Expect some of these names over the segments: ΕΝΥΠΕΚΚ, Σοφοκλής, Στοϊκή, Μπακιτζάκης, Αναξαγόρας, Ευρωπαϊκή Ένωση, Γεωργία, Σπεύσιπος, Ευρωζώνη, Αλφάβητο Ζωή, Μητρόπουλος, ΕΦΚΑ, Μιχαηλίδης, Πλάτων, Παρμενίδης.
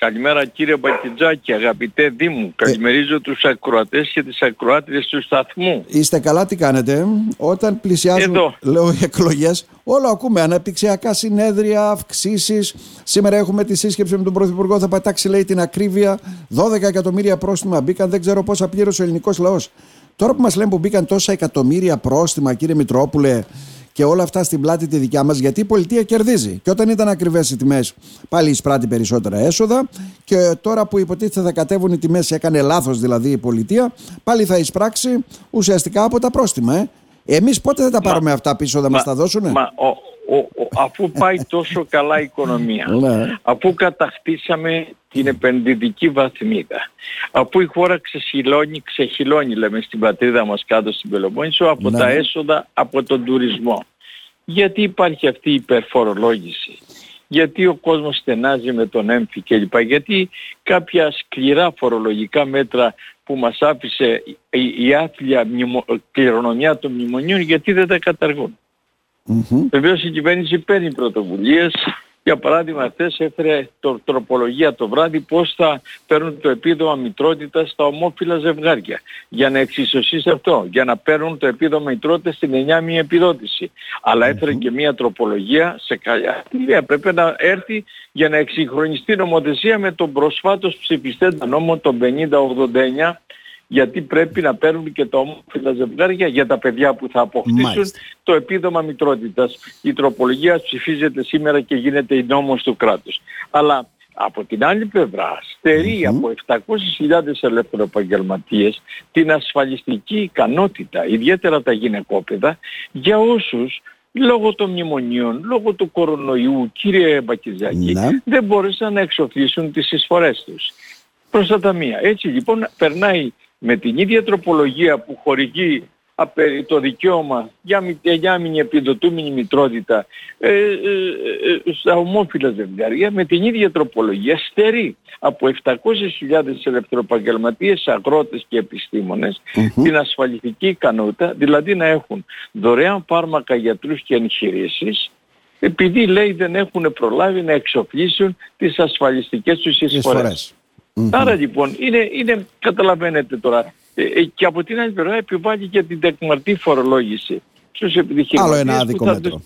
Καλημέρα κύριε Μπακιτζάκη, αγαπητέ Δήμου. Καλημερίζω τους ακροατές και τις ακροάτριες του σταθμού. Είστε καλά, τι κάνετε? Όταν πλησιάζουν λέω, οι εκλογές, όλο ακούμε αναπτυξιακά συνέδρια, αυξήσεις. Σήμερα έχουμε τη σύσκεψη με τον Πρωθυπουργό, θα πατάξει λέει την ακρίβεια. 12 εκατομμύρια πρόστιμα μπήκαν, δεν ξέρω πόσα πλήρωσε ο ελληνικός λαός. Τώρα που μας λένε που μπήκαν τόσα εκατομμύρια πρόστιμα, κύριε Μητρόπουλε, και όλα αυτά στην πλάτη τη δικιά μας, γιατί η πολιτεία κερδίζει. Και όταν ήταν ακριβές οι τιμές, πάλι εισπράττει περισσότερα έσοδα. Και τώρα που υποτίθεται θα κατέβουν οι τιμές, έκανε λάθος δηλαδή η πολιτεία, πάλι θα εισπράξει ουσιαστικά από τα πρόστιμα. Εμείς πότε θα τα πάρουμε αυτά πίσω, θα μας τα δώσουνε? Αφού πάει τόσο καλά η οικονομία, αφού κατακτήσαμε την επενδυτική βαθμίδα, αφού η χώρα ξεχυλώνει λέμε στην πατρίδα μας κάτω στην Πελοπόννησο από τα έσοδα από τον τουρισμό, γιατί υπάρχει αυτή η υπερφορολόγηση, γιατί ο κόσμος στενάζει με τον έμφυ κλπ, γιατί κάποια σκληρά φορολογικά μέτρα που μας άφησε η άθλια κληρονομιά των μνημονίων, γιατί δεν τα καταργούν. Βεβαίως η κυβέρνηση παίρνει πρωτοβουλίες. Για παράδειγμα, χθες έφερε τροπολογία το βράδυ πώς θα παίρνουν το επίδομα μητρότητας στα ομόφυλα ζευγάρια. Για να εξισωσίσει αυτό, για να παίρνουν το επίδομα μητρότητας στην 9η επιδότηση. Αλλά έφερε και μια τροπολογία σε καλιά. Πρέπει να έρθει για να εξυγχρονιστεί νομοθεσία με τον προσφάτως ψηφιστέντα νόμο των 50-89, γιατί πρέπει να παίρνουν και τα ομόφυλα ζευγάρια για τα παιδιά που θα αποκτήσουν το επίδομα μητρότητας. Η τροπολογία ψηφίζεται σήμερα και γίνεται η νόμος του κράτους. Αλλά από την άλλη πλευρά στερεί από 700.000 ελεύθεροι επαγγελματίες την ασφαλιστική ικανότητα, ιδιαίτερα τα γυναικόπαιδα, για όσους λόγω των μνημονίων, λόγω του κορονοϊού, κύριε Μπακιτζάκη, δεν μπόρεσαν να εξοφλήσουν τις εισφορές τους προς τα ταμεία. Έτσι λοιπόν περνάει με την ίδια τροπολογία που χορηγεί το δικαίωμα για μην επιδοτούμενη μητρότητα στα ομόφυλα ζευγάρια, με την ίδια τροπολογία στερεί από 700.000 ελευθεροεπαγγελματίες, αγρότες και επιστήμονες την ασφαλιστική ικανότητα, δηλαδή να έχουν δωρεάν φάρμακα, γιατρούς και εγχειρήσεις, επειδή λέει δεν έχουν προλάβει να εξοφλήσουν τις ασφαλιστικές τους εισφορές. Άρα λοιπόν είναι, καταλαβαίνετε τώρα, και από την άλλη πλευρά επιβάλλει και την τεκμαρτή φορολόγηση στους επιχειρηματίες. Άλλο ένα άδικο μέτρο.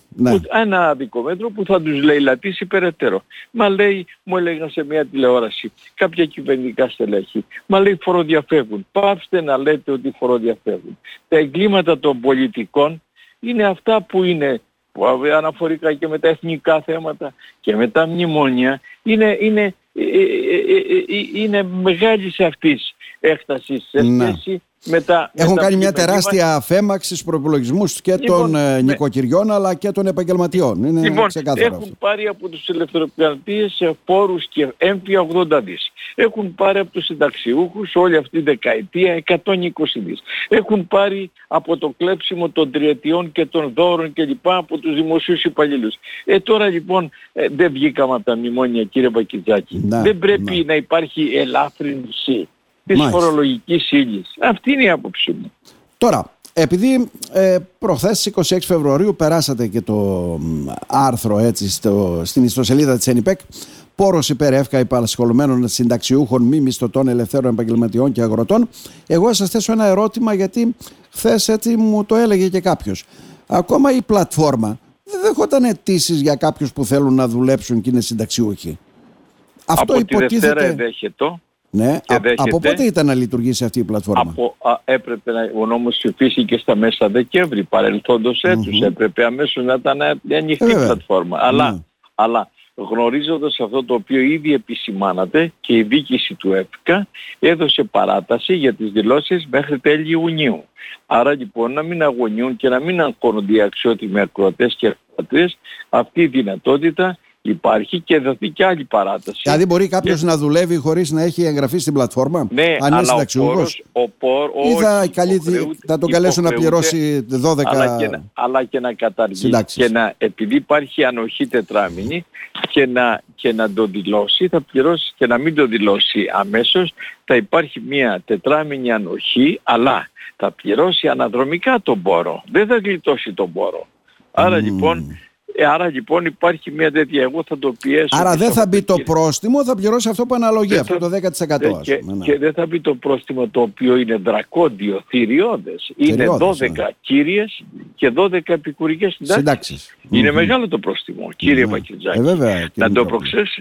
Ένα άδικο μέτρο που θα τους λαιλατίσει περαιτέρω. Μα λέει, μου έλεγαν σε μια τηλεόραση κάποια κυβερνητικά στελέχη, μα λέει φοροδιαφεύγουν. Πάψτε να λέτε ότι φοροδιαφεύγουν. Τα εγκλήματα των πολιτικών είναι αυτά που είναι, που αναφορικά και με τα εθνικά θέματα και με τα μνημόνια, είναι μεγάλης αυτής έκτασης σε σχέση με τα... Έχουν κάνει μια τεράστια αφέμαξη στους προϋπολογισμούς και των νοικοκυριών αλλά και των επαγγελματιών. Είναι ξεκάθαρο. Έχουν πάρει από τους ελευθεροπιαλτίες φόρους και έμφυα 80 δις. Έχουν πάρει από τους συνταξιούχους όλη αυτή τη δεκαετία 120 δις. Έχουν πάρει από το κλέψιμο των τριετιών και των δώρων και λοιπά από τους δημοσίους υπαλλήλους. Τώρα λοιπόν δεν βγήκαμε από τα μνημόνια, κύριε Μπακιτζάκη. Δεν πρέπει να υπάρχει ελάφρυνση της φορολογικής ύλης. Αυτή είναι η άποψή μου. Τώρα, επειδή προχθές 26 Φεβρουαρίου περάσατε και το άρθρο έτσι στην ιστοσελίδα της ΕΝΥΠΕΚΚ, πόρος υπέρ ΕΦΚΑ υπαρασχολουμένων συνταξιούχων, μη μισθωτών, ελευθέρων επαγγελματιών και αγροτών. Εγώ σας θέσω ένα ερώτημα, γιατί χθες έτσι μου το έλεγε και κάποιος. Ακόμα η πλατφόρμα δεν δεχόταν αιτήσεις για κάποιους που θέλουν να δουλέψουν και είναι συνταξιούχοι. Αυτό από υποτίθεται... τη Δευτέρα ενδέχεται. Ναι, από πότε ήταν να λειτουργήσει αυτή η πλατφόρμα? Έπρεπε ο νόμος ψηφίστηκε στα μέσα Δεκέμβρη, παρελθόντος έτους. Έπρεπε αμέσως να ήταν ανοιχτή η πλατφόρμα. Αλλά γνωρίζοντας αυτό το οποίο ήδη επισημάνατε, και η διοίκηση του ΕΦΚΑ έδωσε παράταση για τις δηλώσεις μέχρι τέλη Ιουνίου. Άρα λοιπόν να μην αγωνιούν και να μην αγχώνονται οι αξιότιμοι ακροατές και ακροατές, αυτή η δυνατότητα υπάρχει και δοθεί και άλλη παράταση. Δηλαδή μπορεί κάποιος να δουλεύει χωρίς να έχει εγγραφεί στην πλατφόρμα, αν είναι συνταξιούχος, ή θα τον καλέσουν να πληρώσει 12 αλλά και να καταργήσει και να, επειδή υπάρχει ανοχή τετράμηνη, και να το δηλώσει, θα πληρώσει, και να μην το δηλώσει αμέσως θα υπάρχει μια τετράμηνη ανοχή, αλλά θα πληρώσει αναδρομικά τον πόρο, δεν θα γλιτώσει τον πόρο. Άρα λοιπόν Άρα λοιπόν υπάρχει μια τέτοια, εγώ θα το πιέσω. Άρα δεν θα μπει το πρόστιμο, θα πληρώσει αυτό που αναλογεί, αυτό το 10%. Και δεν θα μπει το πρόστιμο το οποίο είναι δρακόντιο, θηριώδες. Είναι 12 κύριες και 12 επικουρικές συντάξεις. Είναι μεγάλο το πρόστιμο, κύριε Μπακιτζάκη.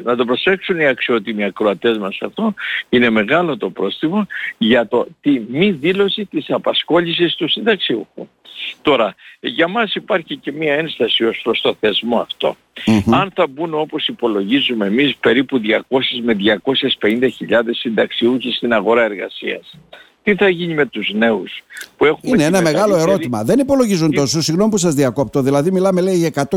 Να το προσέξουν οι αξιότιμοι ακροατές μας αυτό. Είναι μεγάλο το πρόστιμο για τη μη δήλωση της απασχόλησης του συνταξιούχου. Τώρα, για μας υπάρχει και μια ένσταση ως προς το θεσμό αυτό. Mm-hmm. Αν θα μπουν όπως υπολογίζουμε εμείς περίπου 200 με 250.000 συνταξιούχοι στην αγορά εργασίας, τι θα γίνει με τους νέους που έχουμε... Είναι ένα μεγάλο ερώτημα. Δεν υπολογίζουν τόσο, συγγνώμη που σας διακόπτω. Δηλαδή μιλάμε λέει για 100.000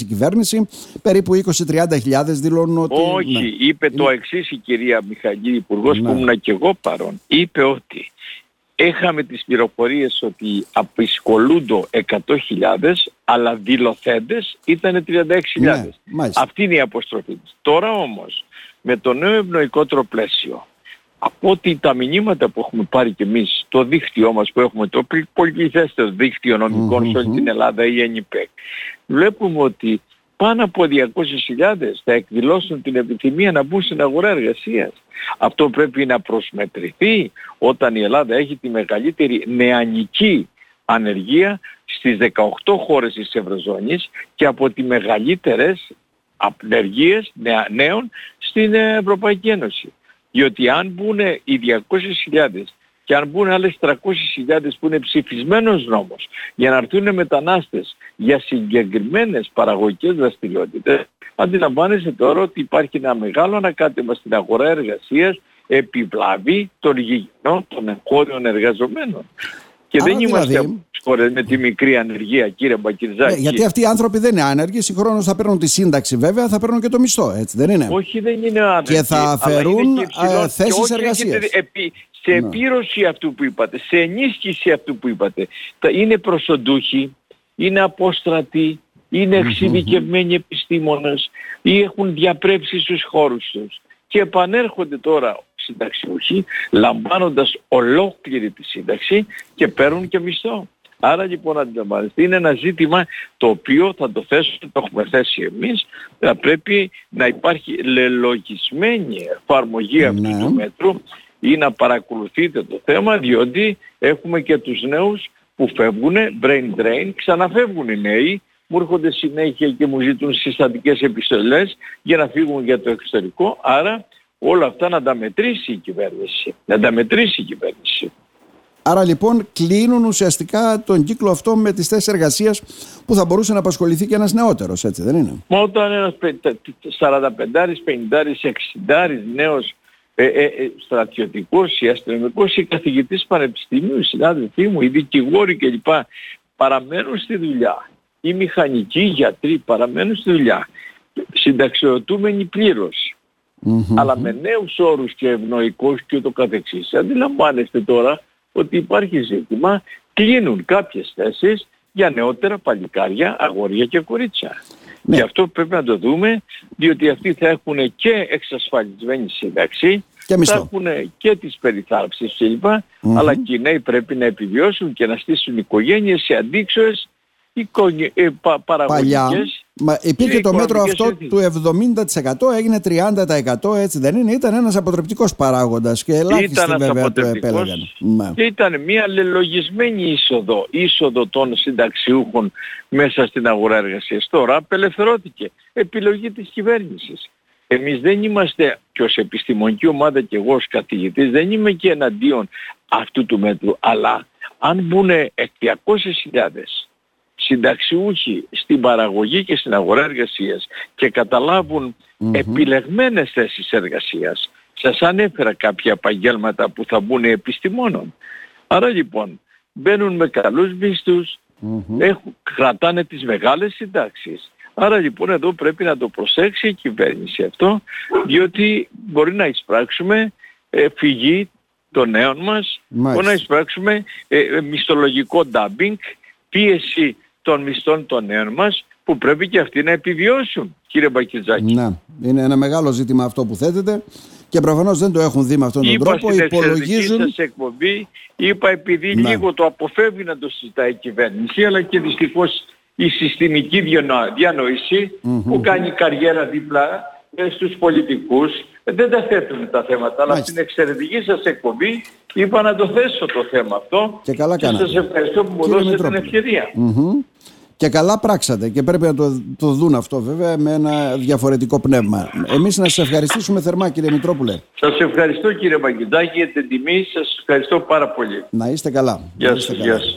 η κυβέρνηση, περίπου 20-30.000 δηλώνουν ότι... Όχι, ναι. Είπε το εξής η κυρία Μιχαηλίδη, υπουργός, που ήμουν και εγώ παρόν. Είπε ότι... Έχαμε τις πληροφορίες ότι απεισχολούνται 100.000, αλλά δηλωθέντες ήταν 36.000. Ναι, αυτή είναι η αποστροφή. Τώρα όμως, με το νέο ευνοϊκότερο πλαίσιο, από ότι τα μηνύματα που έχουμε πάρει κι εμείς, το δίκτυό μας που έχουμε, το πολυπληθέστερο δίκτυο νομικών σε όλη την Ελλάδα, η ΕΝΥΠΕΚΚ, βλέπουμε ότι πάνω από 200.000 θα εκδηλώσουν την επιθυμία να μπουν στην αγορά εργασίας. Αυτό πρέπει να προσμετρηθεί όταν η Ελλάδα έχει τη μεγαλύτερη νεανική ανεργία στις 18 χώρες της Ευρωζώνης και από τις μεγαλύτερες ανεργίες νέων στην Ευρωπαϊκή Ένωση. Διότι αν μπουν οι 200.000 και αν μπουν άλλες 300.000 που είναι ψηφισμένος νόμος για να έρθουν μετανάστες για συγκεκριμένες παραγωγικές δραστηριότητες, αντιλαμβάνεστε τώρα ότι υπάρχει ένα μεγάλο ανακάτεμα στην αγορά εργασίας επιβλαβή των γηγενών, των εγχώριων εργαζομένων. Και άρα δεν είμαστε χώρες με τη μικρή ανεργία, κύριε Μπακιτζάκη. Γιατί αυτοί οι άνθρωποι δεν είναι άνεργοι, συγχρόνως θα παίρνουν τη σύνταξη βέβαια, θα παίρνουν και το μισθό, έτσι δεν είναι? Όχι, δεν είναι άνεργοι. Και θα αφαιρούν θέσεις εργασίας. Σε επίρρωση αυτού που είπατε, σε ενίσχυση αυτού που είπατε. Είναι προσοντούχοι, είναι απόστρατοι, είναι εξειδικευμένοι επιστήμονες ή έχουν διαπρέψει στους χώρους τους. Και επανέρχονται τώρα συνταξιούχοι, λαμβάνοντας ολόκληρη τη σύνταξη και παίρνουν και μισθό. Άρα λοιπόν αντιλαμβάνεστε, είναι ένα ζήτημα το οποίο θα το θέσουμε, το έχουμε θέσει εμείς, θα πρέπει να υπάρχει λελογισμένη εφαρμογή αυτού του μέτρου ή να παρακολουθείτε το θέμα, διότι έχουμε και τους νέους που φεύγουν, brain drain, ξαναφεύγουν οι νέοι, μου έρχονται συνέχεια και μου ζητούν συστατικές επιστολές για να φύγουν για το εξωτερικό, άρα όλα αυτά να τα μετρήσει η κυβέρνηση. Άρα λοιπόν κλείνουν ουσιαστικά τον κύκλο αυτό με τις θέσεις εργασίας που θα μπορούσε να απασχοληθεί και ένας νεότερος, έτσι δεν είναι? Μα όταν ένας 45-50-60 νέος στρατιωτικός ή αστυνομικός ή καθηγητής πανεπιστημίου, οι συνάδελφοί μου, οι δικηγόροι κλπ. Παραμένουν στη δουλειά. Οι μηχανικοί, οι γιατροί παραμένουν στη δουλειά. Συνταξιοδοτούμενοι πλήρως. Αλλά με νέους όρους και ευνοϊκούς και ούτω καθεξής. Αντιλαμβάνεστε τώρα ότι υπάρχει ζήτημα, κλείνουν κάποιες θέσεις για νεότερα παλικάρια, αγόρια και κορίτσια. Ναι. Και αυτό πρέπει να το δούμε, διότι αυτοί θα έχουν και εξασφαλισμένη σύνταξη, θα έχουν και τις περιθάλψεις κλπ. Αλλά και οι νέοι πρέπει να επιβιώσουν και να στήσουν οικογένειες σε αντίξωες παραγωγικές. Υπήρχε το μέτρο αυτό του 70%, έγινε 30%, έτσι δεν είναι? Ήταν ένας αποτρεπτικός παράγοντας και ελάχιστοι βέβαια το επέλεγαν. Ήταν μια λελογισμένη είσοδο των συνταξιούχων μέσα στην αγορά εργασίας. Τώρα απελευθερώθηκε, επιλογή της κυβέρνησης. Εμείς δεν είμαστε, και ως επιστημονική ομάδα και εγώ ως καθηγητής δεν είμαι και εναντίον αυτού του μέτρου, αλλά αν μπουν 200.000 συνταξιούχοι στην παραγωγή και στην αγορά εργασίας και καταλάβουν επιλεγμένες θέσεις εργασίας. Σας ανέφερα κάποια επαγγέλματα που θα μπουν επιστημόνων. Άρα λοιπόν μπαίνουν με καλούς μισθούς, κρατάνε τις μεγάλες συντάξεις. Άρα λοιπόν εδώ πρέπει να το προσέξει η κυβέρνηση αυτό, διότι μπορεί να εισπράξουμε φυγή των νέων μας, μπορεί να εισπράξουμε μισθολογικό ντάμπινγκ, πίεση των μισθών των νέων μας που πρέπει και αυτοί να επιβιώσουν, κύριε Μπακιτζάκη. Να, είναι ένα μεγάλο ζήτημα αυτό που θέτεται και προφανώς δεν το έχουν δει με αυτόν τον τρόπο. Στην υπολογίζουν... σας εκπομπή, επειδή λίγο το αποφεύγει να το συζητάει η κυβέρνηση, αλλά και δυστυχώς η συστημική διανόηση που κάνει καριέρα δίπλα στους πολιτικούς. Δεν τα θέτουν τα θέματα, αλλά στην εξαιρετική σας εκπομπή είπα να το θέσω το θέμα αυτό. Και καλά κάνατε. Σας ευχαριστώ που μου δώσετε την ευκαιρία. Και καλά πράξατε και πρέπει να το δουν αυτό βέβαια με ένα διαφορετικό πνεύμα. Εμείς να σας ευχαριστήσουμε θερμά, κύριε Μητρόπουλε. Σας ευχαριστώ, κύριε Μπακιτζάκη, για την τιμή. Σας ευχαριστώ πάρα πολύ. Να είστε καλά. Γεια σας.